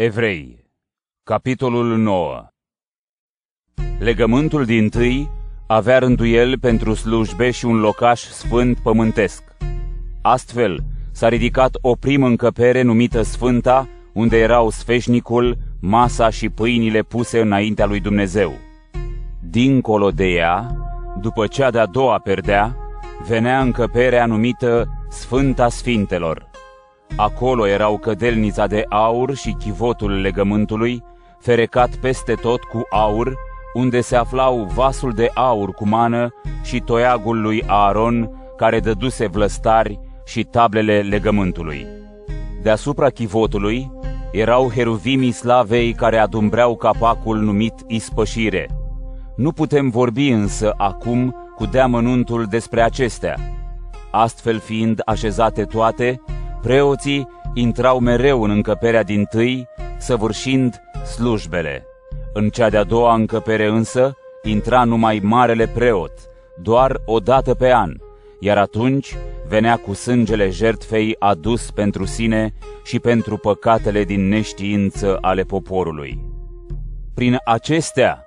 Evrei, capitolul 9. Legământul dintâi avea rânduiel pentru slujbe și un locaș sfânt pământesc. Astfel s-a ridicat o primă încăpere numită Sfânta, unde erau sfeșnicul, masa și pâinile puse înaintea lui Dumnezeu. Dincolo de ea, după cea de-a doua perdea, venea încăperea numită Sfânta Sfintelor. Acolo erau cădelnița de aur și chivotul legământului, ferecat peste tot cu aur, unde se aflau vasul de aur cu mană și toiagul lui Aaron, care dăduse vlăstari, și tablele legământului. Deasupra chivotului erau heruvimii slavei care adumbreau capacul numit Ispășire. Nu putem vorbi însă acum cu deamănuntul despre acestea. Astfel fiind așezate toate, preoții intrau mereu în încăperea dintâi, săvârșind slujbele. În cea de-a doua încăpere însă intra numai marele preot, doar o dată pe an, iar atunci venea cu sângele jertfei adus pentru sine și pentru păcatele din neștiință ale poporului. Prin acestea,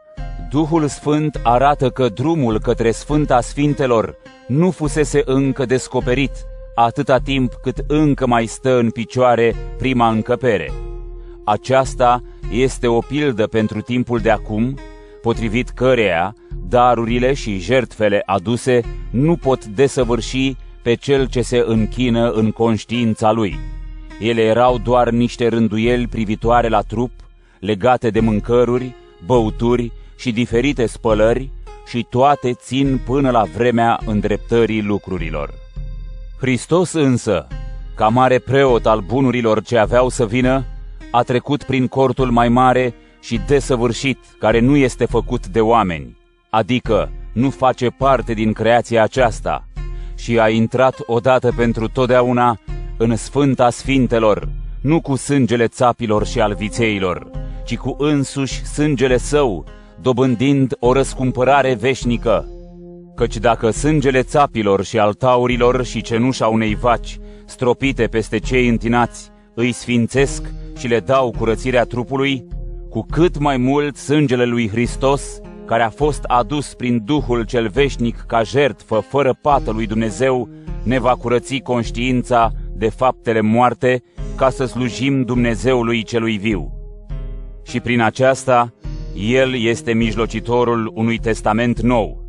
Duhul Sfânt arată că drumul către Sfânta Sfintelor nu fusese încă descoperit, atâta timp cât încă mai stă în picioare prima încăpere. Aceasta este o pildă pentru timpul de acum, potrivit căreia darurile și jertfele aduse nu pot desăvârși pe cel ce se închină în conștiința lui. Ele erau doar niște rânduieli privitoare la trup, legate de mâncăruri, băuturi și diferite spălări, și toate țin până la vremea îndreptării lucrurilor. Hristos însă, ca mare preot al bunurilor ce aveau să vină, a trecut prin cortul mai mare și desăvârșit, care nu este făcut de oameni, adică nu face parte din creația aceasta, și a intrat odată pentru totdeauna în Sfânta Sfintelor, nu cu sângele țapilor și al vițeilor, ci cu însuși sângele său, dobândind o răscumpărare veșnică. Căci dacă sângele țapilor și al taurilor și cenușa unei vaci, stropite peste cei întinați, îi sfințesc și le dau curățirea trupului, cu cât mai mult sângele lui Hristos, care a fost adus prin Duhul cel veșnic ca jertfă fără pată lui Dumnezeu, ne va curăți conștiința de faptele moarte, ca să slujim Dumnezeului celui viu. Și prin aceasta, El este mijlocitorul unui testament nou,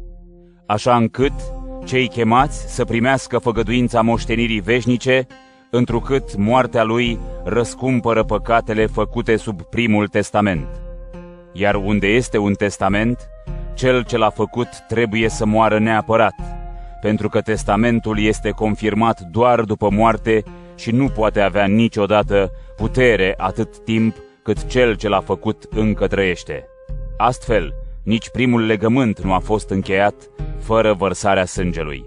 așa încât cei chemați să primească făgăduința moștenirii veșnice, întrucât moartea lui răscumpără păcatele făcute sub primul testament. Iar unde este un testament, cel ce l-a făcut trebuie să moară neapărat, pentru că testamentul este confirmat doar după moarte și nu poate avea niciodată putere atât timp cât cel ce l-a făcut încă trăiește. Astfel, nici primul legământ nu a fost încheiat fără vărsarea sângelui.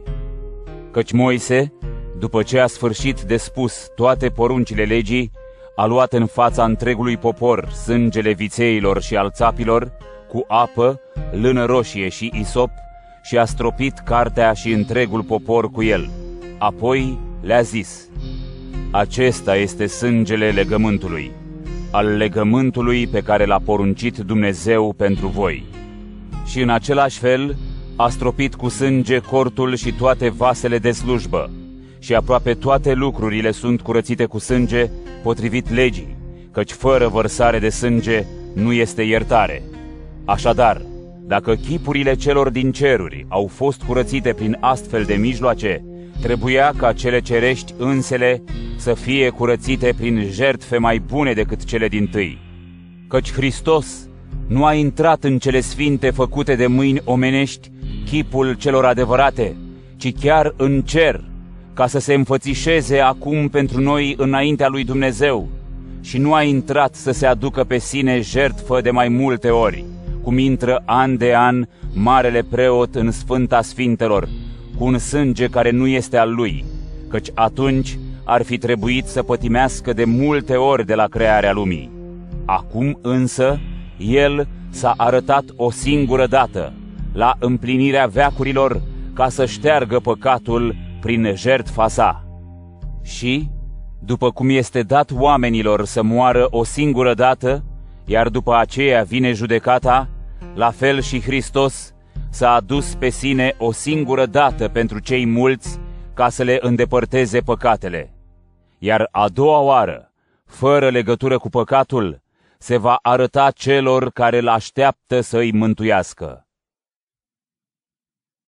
Căci Moise, după ce a sfârșit de spus toate poruncile legii, a luat în fața întregului popor sângele vițeilor și al țapilor, cu apă, lână roșie și isop, și a stropit cartea și întregul popor cu el. Apoi le-a zis: acesta este sângele legământului, al legământului pe care l-a poruncit Dumnezeu pentru voi. Și în același fel a stropit cu sânge cortul și toate vasele de slujbă. Și aproape toate lucrurile sunt curățite cu sânge, potrivit legii, căci fără vărsare de sânge nu este iertare. Așadar, dacă chipurile celor din ceruri au fost curățite prin astfel de mijloace, trebuia ca cele cerești însele să fie curățite prin jertfe mai bune decât cele dintâi. Căci Hristos nu a intrat în cele sfinte făcute de mâini omenești, chipul celor adevărate, ci chiar în cer, ca să se înfățișeze acum pentru noi înaintea lui Dumnezeu, și nu a intrat să se aducă pe sine jertfă de mai multe ori, cum intră an de an marele preot în Sfânta Sfintelor, cu un sânge care nu este al lui, căci atunci ar fi trebuit să pătimească de multe ori de la crearea lumii. Acum însă, El s-a arătat o singură dată, la împlinirea veacurilor, ca să șteargă păcatul prin jertfa sa. Și, după cum este dat oamenilor să moară o singură dată, iar după aceea vine judecata, la fel și Hristos s-a adus pe sine o singură dată pentru cei mulți ca să le îndepărteze păcatele. Iar a doua oară, fără legătură cu păcatul, se va arăta celor care îl așteaptă să îi mântuiască.